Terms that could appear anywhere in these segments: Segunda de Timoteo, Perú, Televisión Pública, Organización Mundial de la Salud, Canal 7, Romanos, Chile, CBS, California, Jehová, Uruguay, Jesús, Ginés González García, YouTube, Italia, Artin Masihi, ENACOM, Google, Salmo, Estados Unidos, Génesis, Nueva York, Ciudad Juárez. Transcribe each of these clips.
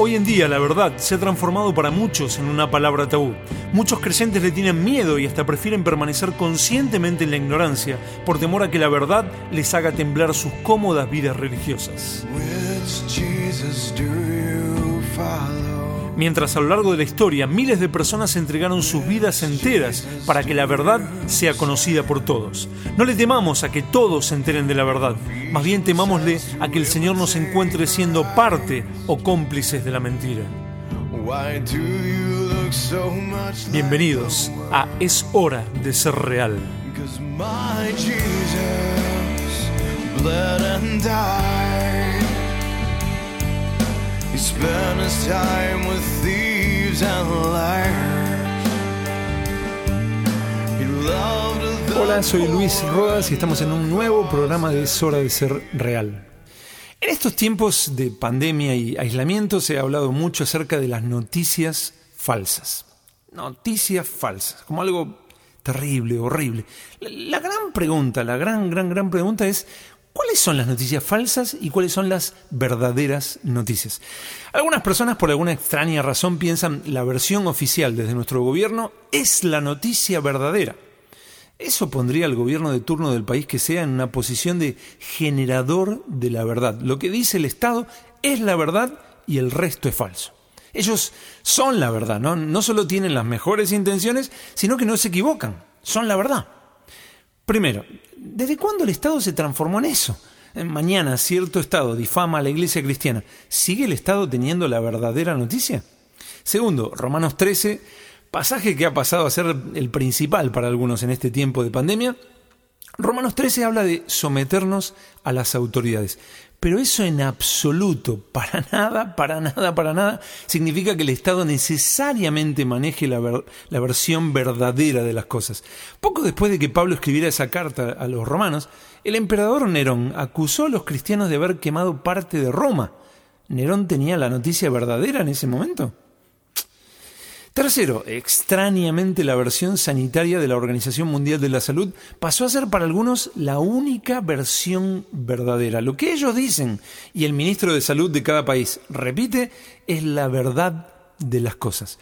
Hoy en día la verdad se ha transformado para muchos en una palabra tabú. Muchos creyentes le tienen miedo y hasta prefieren permanecer conscientemente en la ignorancia por temor a que la verdad les haga temblar sus cómodas vidas religiosas. Mientras a lo largo de la historia miles de personas entregaron sus vidas enteras para que la verdad sea conocida por todos. No le temamos a que todos se enteren de la verdad, más bien temámosle a que el Señor nos encuentre siendo parte o cómplices de la mentira. Bienvenidos a Es Hora de Ser Real. He spent his time with thieves and liars. He loved the poor. Hola, soy Luis Rodas y estamos en un nuevo programa de Es Hora de Ser Real. En estos tiempos de pandemia y aislamiento se ha hablado mucho acerca de las noticias falsas. Noticias falsas, como algo terrible, horrible. La gran pregunta, la gran pregunta es: ¿cuáles son las noticias falsas y cuáles son las verdaderas noticias? Algunas personas, por alguna extraña razón, piensan que la versión oficial desde nuestro gobierno es la noticia verdadera. Eso pondría al gobierno de turno del país que sea en una posición de generador de la verdad. Lo que dice el Estado es la verdad y el resto es falso. Ellos son la verdad, ¿no? No solo tienen las mejores intenciones, sino que no se equivocan. Son la verdad. Primero, ¿desde cuándo el Estado se transformó en eso? Mañana cierto Estado difama a la Iglesia cristiana. ¿Sigue el Estado teniendo la verdadera noticia? Segundo, Romanos 13, pasaje que ha pasado a ser el principal para algunos en este tiempo de pandemia. Romanos 13 habla de someternos a las autoridades. Pero eso en absoluto, para nada, significa que el Estado necesariamente maneje la versión verdadera de las cosas. Poco después de que Pablo escribiera esa carta a los romanos, el emperador Nerón acusó a los cristianos de haber quemado parte de Roma. ¿Nerón tenía la noticia verdadera en ese momento? Tercero, extrañamente la versión sanitaria de la Organización Mundial de la Salud pasó a ser para algunos la única versión verdadera. Lo que ellos dicen y el ministro de Salud de cada país repite es la verdad de las cosas.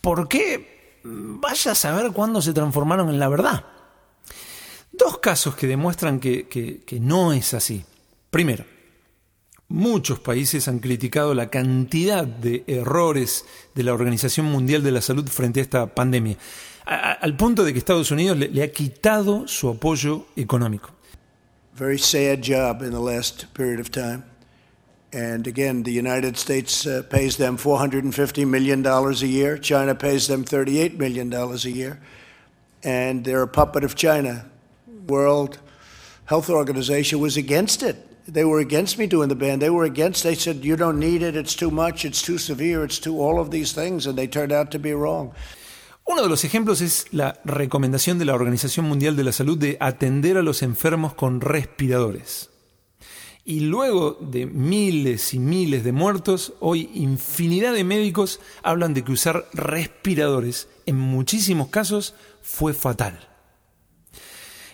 ¿Por qué? Vaya a saber cuándo se transformaron en la verdad. Dos casos que demuestran que no es así. Primero, muchos países han criticado la cantidad de errores de la Organización Mundial de la Salud frente a esta pandemia, al punto de que Estados Unidos le ha quitado su apoyo económico. Very sad job in the last period of time. And again, the United States pays them $450 million a year. China pays them $38 million a year. And they're a puppet of China. World Health Organization was against it. They were against me doing the ban. They said, you don't need it, it's too much, it's too severe, it's too all of these things, and they turned out to be wrong. Uno de los ejemplos es la recomendación de la Organización Mundial de la Salud de atender a los enfermos con respiradores. Y luego de miles y miles de muertos, hoy infinidad de médicos hablan de que usar respiradores en muchísimos casos fue fatal.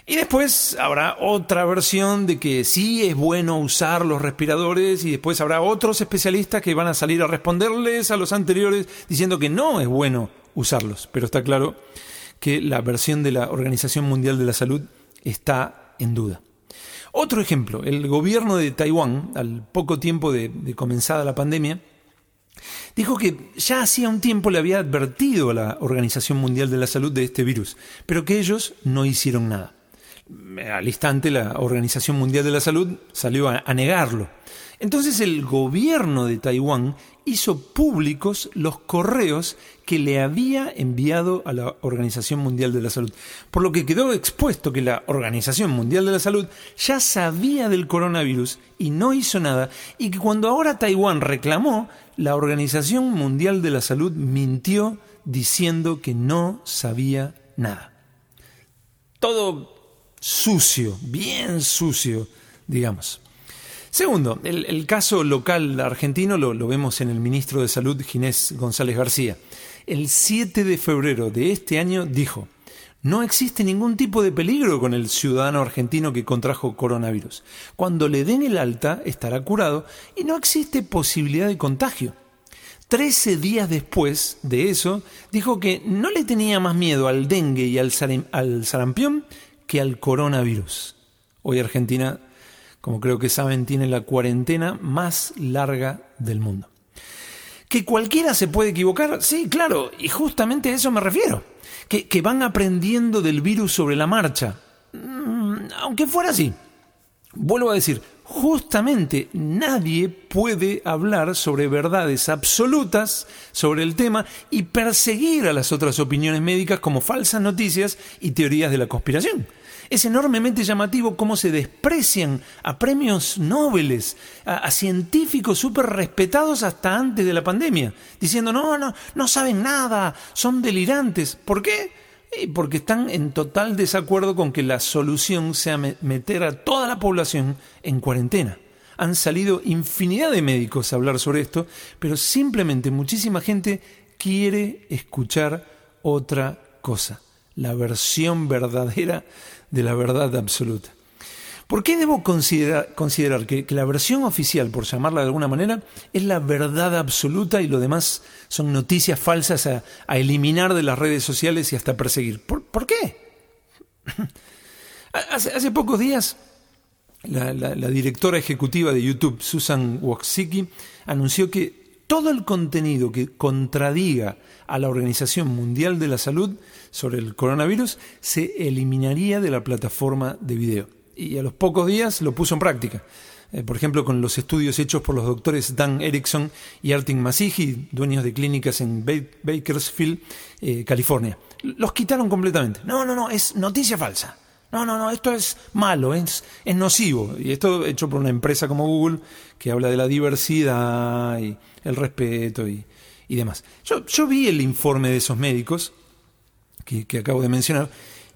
Y después habrá otra versión de que sí es bueno usar los respiradores y después habrá otros especialistas que van a salir a responderles a los anteriores diciendo que no es bueno usarlos. Pero está claro que la versión de la Organización Mundial de la Salud está en duda. Otro ejemplo, el gobierno de Taiwán, al poco tiempo de comenzada la pandemia, dijo que ya hacía un tiempo le había advertido a la Organización Mundial de la Salud de este virus, pero que ellos no hicieron nada. Al instante la Organización Mundial de la Salud salió a negarlo. Entonces el gobierno de Taiwán hizo públicos los correos que le había enviado a la Organización Mundial de la Salud, por lo que quedó expuesto que la Organización Mundial de la Salud ya sabía del coronavirus y no hizo nada, y que cuando ahora Taiwán reclamó, la Organización Mundial de la Salud mintió diciendo que no sabía nada. Todo sucio, bien sucio, digamos. Segundo, el caso local argentino lo vemos en el ministro de Salud, Ginés González García. El 7 de febrero de este año dijo: no existe ningún tipo de peligro con el ciudadano argentino que contrajo coronavirus. Cuando le den el alta, estará curado y no existe posibilidad de contagio. 13 días después de eso, dijo que no le tenía más miedo al dengue y al sarampión que al coronavirus. Hoy Argentina, como creo que saben, tiene la cuarentena más larga del mundo. ¿Que cualquiera se puede equivocar? Sí, claro, y justamente a eso me refiero. Que van aprendiendo del virus sobre la marcha. Aunque fuera así, vuelvo a decir, justamente nadie puede hablar sobre verdades absolutas sobre el tema y perseguir a las otras opiniones médicas como falsas noticias y teorías de la conspiración. Es enormemente llamativo cómo se desprecian a premios Nobel, a científicos súper respetados hasta antes de la pandemia, diciendo no saben nada, son delirantes. ¿Por qué? Porque están en total desacuerdo con que la solución sea meter a toda la población en cuarentena. Han salido infinidad de médicos a hablar sobre esto, pero simplemente muchísima gente quiere escuchar otra cosa, la versión verdadera de la verdad absoluta. ¿Por qué debo considerar que la versión oficial, por llamarla de alguna manera, es la verdad absoluta y lo demás son noticias falsas a eliminar de las redes sociales y hasta perseguir? ¿Por qué? Hace pocos días, la directora ejecutiva de YouTube, Susan Wojcicki, anunció que todo el contenido que contradiga a la Organización Mundial de la Salud sobre el coronavirus se eliminaría de la plataforma de video. Y a los pocos días lo puso en práctica. Por ejemplo, con los estudios hechos por los doctores Dan Erickson y Artin Masihi, dueños de clínicas en Bakersfield, California. Los quitaron completamente. No, es noticia falsa. No, esto es malo, es nocivo. Y esto hecho por una empresa como Google, que habla de la diversidad y el respeto y demás. Yo vi el informe de esos médicos que acabo de mencionar.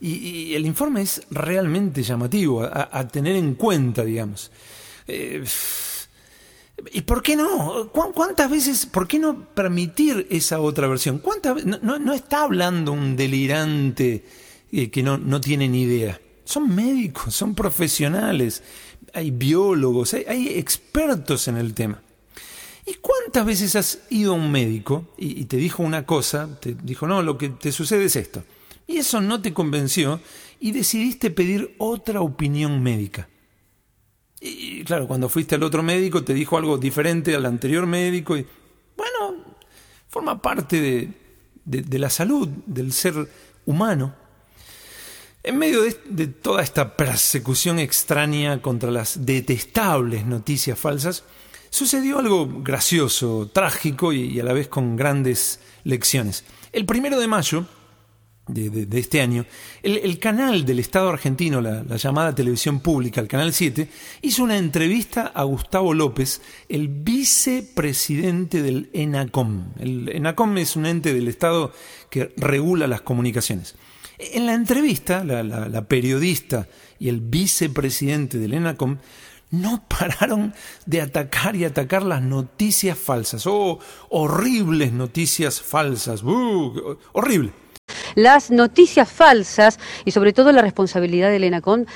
Y el informe es realmente llamativo a tener en cuenta, digamos. ¿Y por qué no? ¿Cuántas veces? ¿Por qué no permitir esa otra versión? No está hablando un delirante que no tiene ni idea. Son médicos, son profesionales, hay biólogos, hay expertos en el tema. ¿Y cuántas veces has ido a un médico y te dijo una cosa? Te dijo, no, lo que te sucede es esto. Y eso no te convenció y decidiste pedir otra opinión médica. Y claro, cuando fuiste al otro médico te dijo algo diferente al anterior médico. Y, bueno, forma parte de la salud, del ser humano. En medio de toda esta persecución extraña contra las detestables noticias falsas, sucedió algo gracioso, trágico y a la vez con grandes lecciones. El 1 de mayo... De este año, el canal del Estado argentino, la llamada Televisión Pública, el Canal 7, hizo una entrevista a Gustavo López, el vicepresidente del ENACOM. El ENACOM es un ente del Estado que regula las comunicaciones. En la entrevista, la periodista y el vicepresidente del ENACOM no pararon de atacar las noticias falsas. ¡Oh, horribles noticias falsas! ¡Horrible! Las noticias falsas y sobre todo la responsabilidad del ENACOM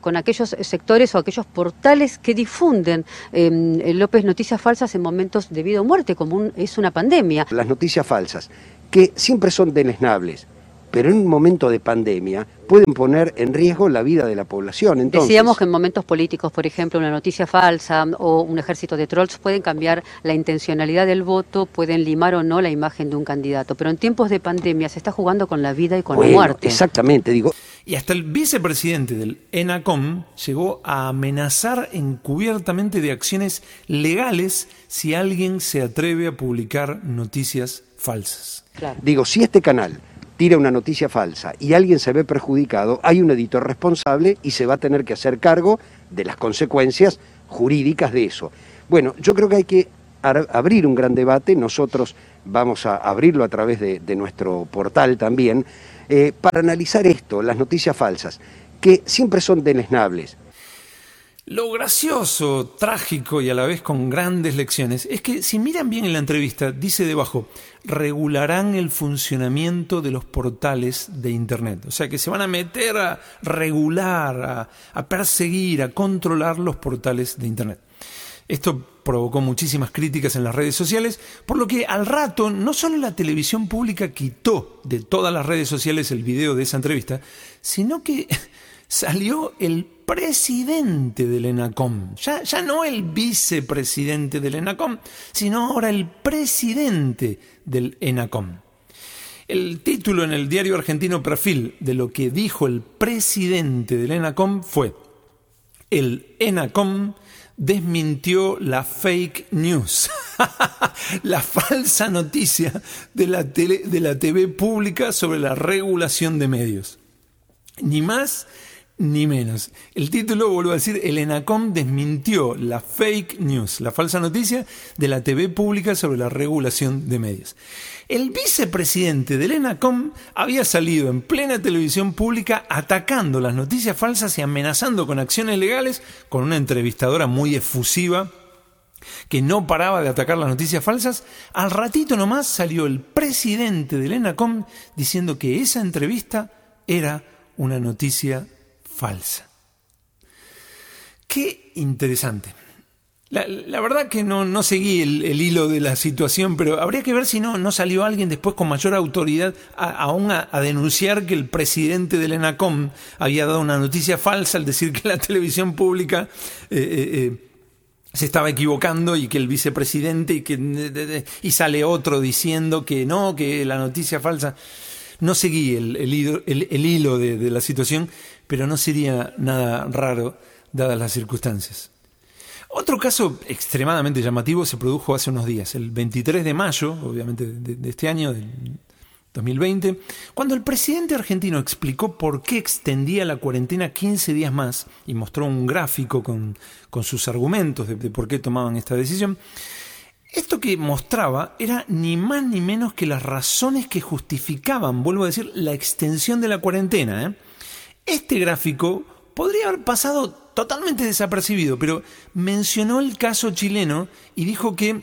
con aquellos sectores o aquellos portales que difunden, López, noticias falsas en momentos de vida o muerte, como es una pandemia. Las noticias falsas, que siempre son deleznables, pero en un momento de pandemia pueden poner en riesgo la vida de la población. Entonces, decíamos que en momentos políticos, por ejemplo, una noticia falsa o un ejército de trolls pueden cambiar la intencionalidad del voto, pueden limar o no la imagen de un candidato. Pero en tiempos de pandemia se está jugando con la vida y con la muerte. Exactamente, digo. Y hasta el vicepresidente del ENACOM llegó a amenazar encubiertamente de acciones legales si alguien se atreve a publicar noticias falsas. Claro. Digo, si este canal tira una noticia falsa y alguien se ve perjudicado, hay un editor responsable y se va a tener que hacer cargo de las consecuencias jurídicas de eso. Bueno, yo creo que hay que abrir un gran debate, nosotros vamos a abrirlo a través de nuestro portal también, para analizar esto, las noticias falsas, que siempre son deleznables. Lo gracioso, trágico y a la vez con grandes lecciones es que, si miran bien en la entrevista, dice debajo, regularán el funcionamiento de los portales de Internet. O sea que se van a meter a regular, a perseguir, a controlar los portales de Internet. Esto provocó muchísimas críticas en las redes sociales, por lo que al rato no solo la televisión pública quitó de todas las redes sociales el video de esa entrevista, sino que salió el presidente del ENACOM, ya no el vicepresidente del ENACOM, sino ahora el presidente del ENACOM. El título en el diario argentino Perfil de lo que dijo el presidente del ENACOM fue: el ENACOM desmintió la fake news, la falsa noticia de la TV pública sobre la regulación de medios. Ni más ni menos. El título, vuelvo a decir, el ENACOM desmintió la fake news, la falsa noticia de la TV pública sobre la regulación de medios. El vicepresidente del ENACOM había salido en plena televisión pública atacando las noticias falsas y amenazando con acciones legales con una entrevistadora muy efusiva que no paraba de atacar las noticias falsas. Al ratito nomás salió el presidente del ENACOM diciendo que esa entrevista era una noticia falsa. Qué interesante. La verdad que no seguí el hilo de la situación, pero habría que ver si no salió alguien después con mayor autoridad a denunciar que el presidente del ENACOM había dado una noticia falsa al decir que la televisión pública se estaba equivocando y que el vicepresidente y sale otro diciendo que no, que la noticia falsa. No seguí el hilo de la situación, pero no sería nada raro dadas las circunstancias. Otro caso extremadamente llamativo se produjo hace unos días, el 23 de mayo, obviamente de este año, del 2020, cuando el presidente argentino explicó por qué extendía la cuarentena 15 días más y mostró un gráfico con sus argumentos de por qué tomaban esta decisión. Esto que mostraba era ni más ni menos que las razones que justificaban, vuelvo a decir, la extensión de la cuarentena, ¿eh? Este gráfico podría haber pasado totalmente desapercibido, pero mencionó el caso chileno y dijo que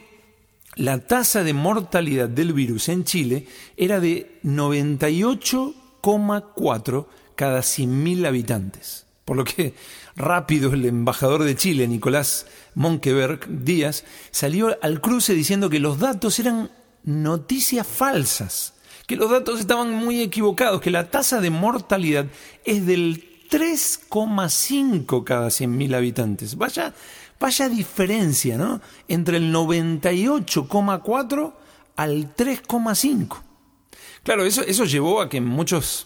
la tasa de mortalidad del virus en Chile era de 98,4 cada 100.000 habitantes. Por lo que rápido el embajador de Chile, Nicolás Monkeberg Díaz, salió al cruce diciendo que los datos eran noticias falsas, que los datos estaban muy equivocados, que la tasa de mortalidad es del 3,5 cada 100.000 habitantes. Vaya diferencia, ¿no? Entre el 98,4 al 3,5. Claro, eso llevó a que muchos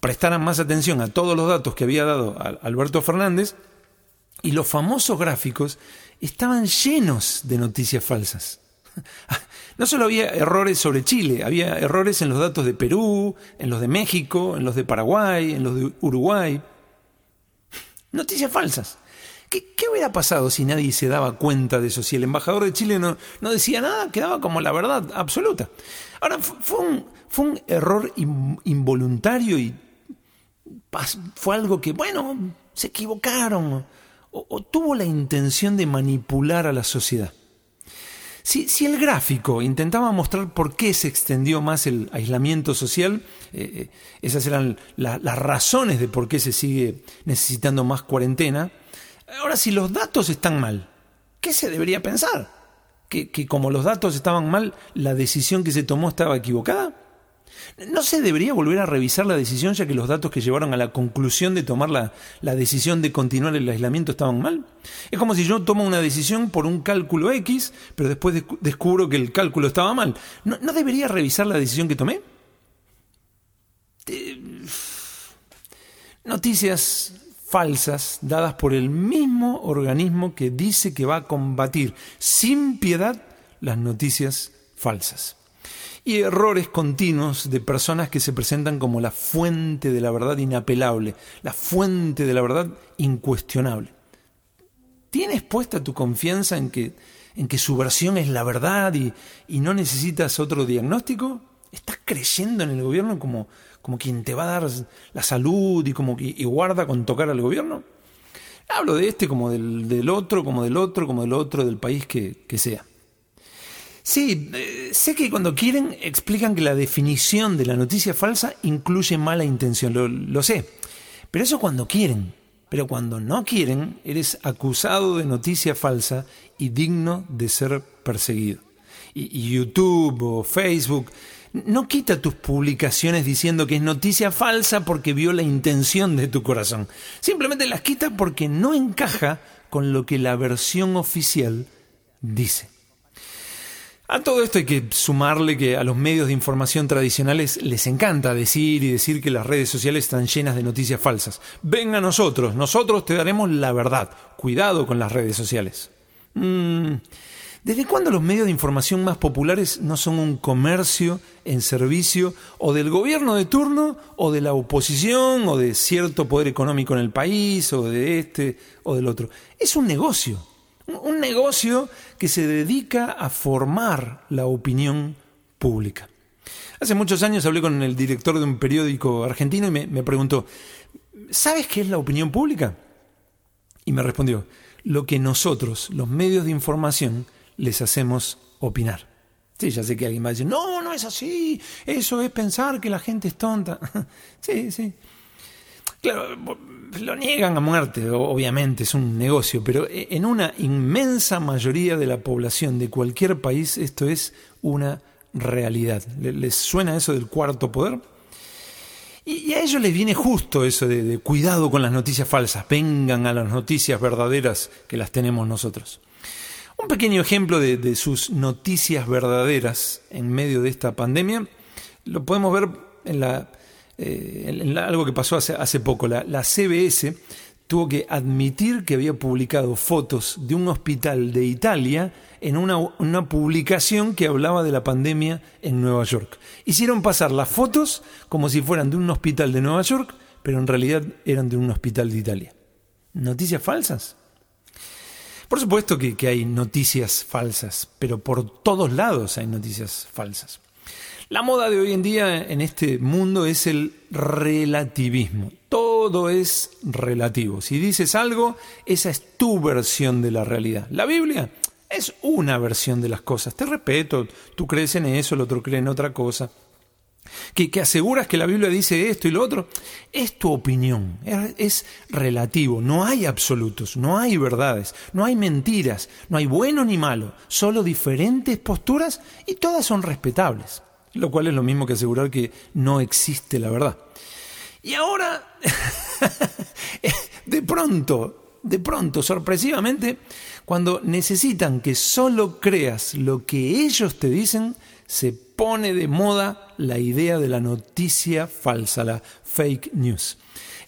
prestaran más atención a todos los datos que había dado Alberto Fernández, y los famosos gráficos estaban llenos de noticias falsas. No solo había errores sobre Chile, había errores en los datos de Perú, en los de México, en los de Paraguay, en los de Uruguay. Noticias falsas. ¿Qué hubiera pasado si nadie se daba cuenta de eso? Si el embajador de Chile no decía nada, quedaba como la verdad absoluta. Ahora, fue un error involuntario y fue algo que, bueno, se equivocaron o tuvo la intención de manipular a la sociedad. Si el gráfico intentaba mostrar por qué se extendió más el aislamiento social, esas eran las razones de por qué se sigue necesitando más cuarentena. Ahora, si los datos están mal, ¿qué se debería pensar? ¿Que como los datos estaban mal, la decisión que se tomó estaba equivocada? ¿No se debería volver a revisar la decisión, ya que los datos que llevaron a la conclusión de tomar la decisión de continuar el aislamiento estaban mal? Es como si yo tomo una decisión por un cálculo X, pero después descubro que el cálculo estaba mal. ¿No debería revisar la decisión que tomé? Noticias falsas dadas por el mismo organismo que dice que va a combatir sin piedad las noticias falsas. Y errores continuos de personas que se presentan como la fuente de la verdad inapelable, la fuente de la verdad incuestionable. ¿Tienes puesta tu confianza en que su versión es la verdad y no necesitas otro diagnóstico? ¿Estás creyendo en el gobierno como quien te va a dar la salud y como que guarda con tocar al gobierno? Hablo de este como del otro, del país que sea. Sí, sé que cuando quieren explican que la definición de la noticia falsa incluye mala intención, lo sé, pero eso cuando quieren. Pero cuando no quieren, eres acusado de noticia falsa y digno de ser perseguido. Y YouTube o Facebook no quita tus publicaciones diciendo que es noticia falsa porque vio la intención de tu corazón. Simplemente las quita porque no encaja con lo que la versión oficial dice. A todo esto hay que sumarle que a los medios de información tradicionales les encanta decir y decir que las redes sociales están llenas de noticias falsas. Ven a nosotros, nosotros te daremos la verdad. Cuidado con las redes sociales. ¿Desde cuándo los medios de información más populares no son un comercio en servicio o del gobierno de turno o de la oposición o de cierto poder económico en el país o de este o del otro? Es un negocio. Un negocio que se dedica a formar la opinión pública. Hace muchos años hablé con el director de un periódico argentino y me preguntó, ¿sabes qué es la opinión pública? Y me respondió, lo que nosotros, los medios de información, les hacemos opinar. Sí, ya sé que alguien va a decir, no, no es así, eso es pensar que la gente es tonta. Sí, sí. Claro, lo niegan a muerte, obviamente, es un negocio, pero en una inmensa mayoría de la población de cualquier país esto es una realidad. ¿Les suena eso del cuarto poder? Y a ellos les viene justo eso de cuidado con las noticias falsas, vengan a las noticias verdaderas que las tenemos nosotros. Un pequeño ejemplo de sus noticias verdaderas en medio de esta pandemia lo podemos ver en algo que pasó hace poco. La CBS tuvo que admitir que había publicado fotos de un hospital de Italia en una publicación que hablaba de la pandemia en Nueva York. Hicieron pasar las fotos como si fueran de un hospital de Nueva York, pero en realidad eran de un hospital de Italia. ¿Noticias falsas? Por supuesto que hay noticias falsas, pero por todos lados hay noticias falsas. La moda de hoy en día en este mundo es el relativismo. Todo es relativo. Si dices algo, esa es tu versión de la realidad. La Biblia es una versión de las cosas. Te respeto, tú crees en eso, el otro cree en otra cosa. Que aseguras que la Biblia dice esto y lo otro. Es tu opinión, es relativo. No hay absolutos, no hay verdades, no hay mentiras, no hay bueno ni malo. Solo diferentes posturas y todas son respetables. Lo cual es lo mismo que asegurar que no existe la verdad. Y ahora, de pronto, sorpresivamente, cuando necesitan que solo creas lo que ellos te dicen, se pone de moda la idea de la noticia falsa, la fake news.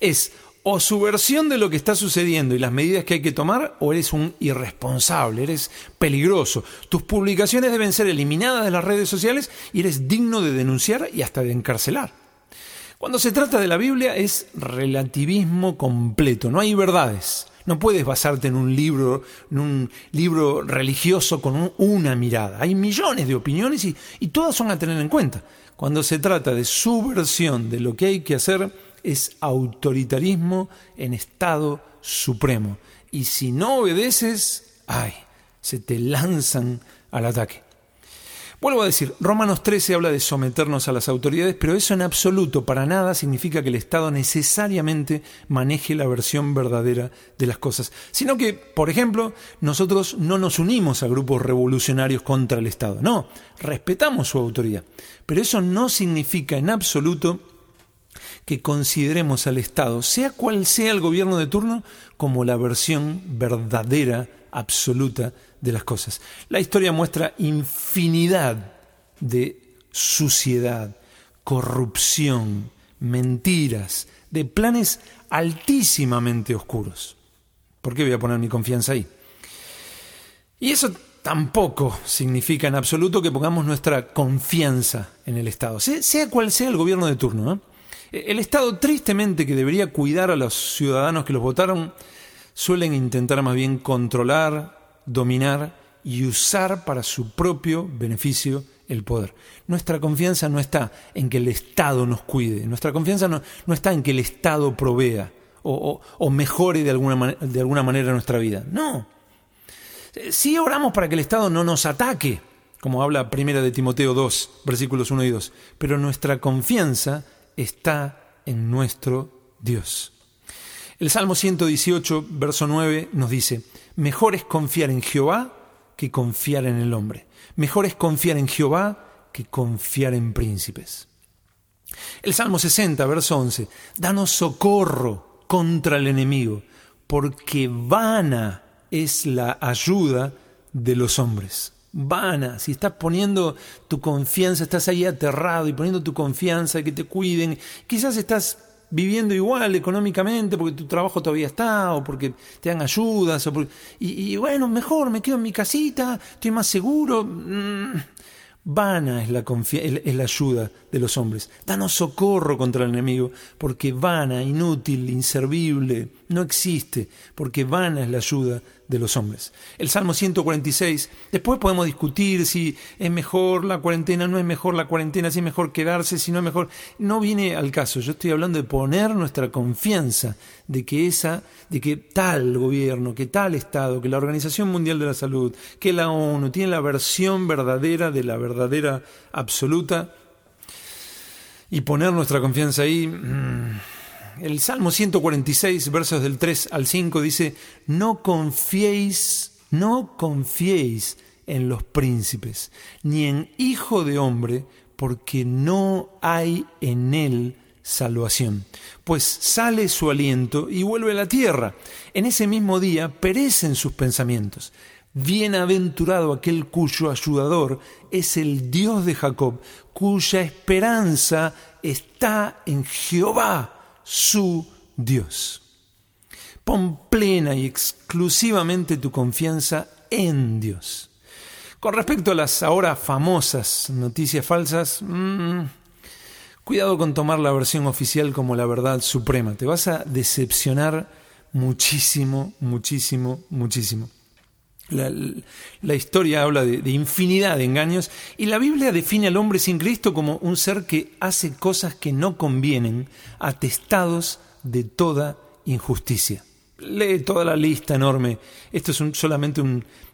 Es o su versión de lo que está sucediendo y las medidas que hay que tomar, o eres un irresponsable, eres peligroso. Tus publicaciones deben ser eliminadas de las redes sociales y eres digno de denunciar y hasta de encarcelar. Cuando se trata de la Biblia es relativismo completo, no hay verdades. No puedes basarte en un libro religioso con una mirada. Hay millones de opiniones y todas son a tener en cuenta. Cuando se trata de su versión de lo que hay que hacer, es autoritarismo en estado supremo. Y si no obedeces, se te lanzan al ataque. Vuelvo a decir, Romanos 13 habla de someternos a las autoridades, pero eso en absoluto, para nada, significa que el Estado necesariamente maneje la versión verdadera de las cosas. Sino que, por ejemplo, nosotros no nos unimos a grupos revolucionarios contra el Estado. No, respetamos su autoridad. Pero eso no significa en absoluto que consideremos al Estado, sea cual sea el gobierno de turno, como la versión verdadera, absoluta de las cosas. La historia muestra infinidad de suciedad, corrupción, mentiras, de planes altísimamente oscuros. ¿Por qué voy a poner mi confianza ahí? Y eso tampoco significa en absoluto que pongamos nuestra confianza en el Estado, sea cual sea el gobierno de turno, ¿eh? El Estado, tristemente, que debería cuidar a los ciudadanos que los votaron, suelen intentar más bien controlar, dominar y usar para su propio beneficio el poder. Nuestra confianza no está en que el Estado nos cuide. Nuestra confianza no está en que el Estado provea o mejore de alguna manera nuestra vida. No. Sí oramos para que el Estado no nos ataque, como habla 1 de Timoteo 2, versículos 1 y 2. Pero nuestra confianza está en nuestro Dios. El Salmo 118, verso 9, nos dice: mejor es confiar en Jehová que confiar en el hombre. Mejor es confiar en Jehová que confiar en príncipes. El Salmo 60, verso 11: danos socorro contra el enemigo, porque vana es la ayuda de los hombres. Vana. Si estás poniendo tu confianza, estás ahí aterrado y poniendo tu confianza en que te cuiden, quizás estás viviendo igual económicamente porque tu trabajo todavía está, o porque te dan ayudas, o porque... y bueno, mejor me quedo en mi casita, estoy más seguro. Vana es la ayuda de los hombres. Danos socorro contra el enemigo, porque vana, inútil, inservible, no existe, porque vana es la ayuda de los hombres. El Salmo 146, después podemos discutir si es mejor la cuarentena, no es mejor la cuarentena, si es mejor quedarse, si no es mejor. No viene al caso. Yo estoy hablando de poner nuestra confianza de que tal gobierno, que tal Estado, que la Organización Mundial de la Salud, que la ONU tiene la versión verdadera de la verdadera absoluta, y poner nuestra confianza ahí. El Salmo 146, versos del 3 al 5 dice: no confiéis en los príncipes, ni en hijo de hombre, porque no hay en él salvación. Pues sale su aliento y vuelve a la tierra. En ese mismo día perecen sus pensamientos. Bienaventurado aquel cuyo ayudador es el Dios de Jacob, cuya esperanza está en Jehová, su Dios. Pon plena y exclusivamente tu confianza en Dios. Con respecto a las ahora famosas noticias falsas, cuidado con tomar la versión oficial como la verdad suprema. Te vas a decepcionar muchísimo, muchísimo, muchísimo. La historia habla de infinidad de engaños, y la Biblia define al hombre sin Cristo como un ser que hace cosas que no convienen, atestados de toda injusticia. Lee toda la lista enorme. Esto es solamente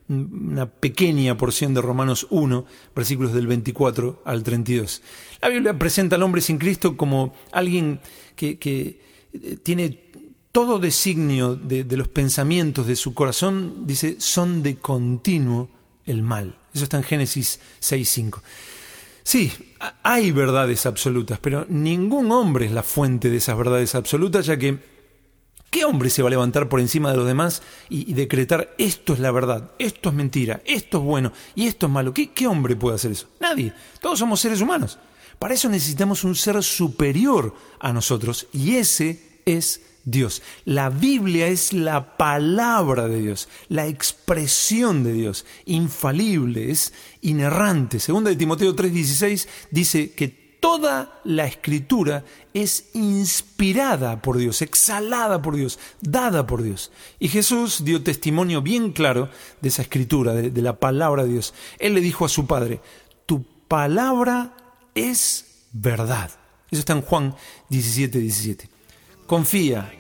una pequeña porción de Romanos 1, versículos del 24 al 32. La Biblia presenta al hombre sin Cristo como alguien que tiene... todo designio de los pensamientos de su corazón, dice, son de continuo el mal. Eso está en Génesis 6:5. Sí, hay verdades absolutas, pero ningún hombre es la fuente de esas verdades absolutas, ya que ¿qué hombre se va a levantar por encima de los demás y decretar esto es la verdad, esto es mentira, esto es bueno y esto es malo? ¿Qué hombre puede hacer eso? Nadie. Todos somos seres humanos. Para eso necesitamos un ser superior a nosotros, y ese es Dios. La Biblia es la palabra de Dios, la expresión de Dios, infalible, es inerrante. Segunda de Timoteo 3:16 dice que toda la Escritura es inspirada por Dios, exhalada por Dios, dada por Dios. Y Jesús dio testimonio bien claro de esa Escritura, de la palabra de Dios. Él le dijo a su Padre: tu palabra es verdad. Eso está en Juan 17:17. Confía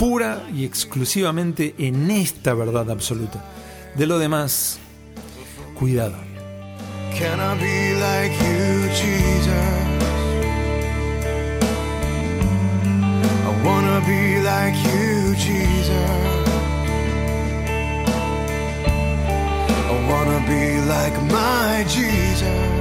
pura y exclusivamente en esta verdad absoluta. De lo demás, cuidado. Can I be like you, Jesus? I wanna be like you, Jesus. I wanna be like my Jesus.